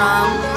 from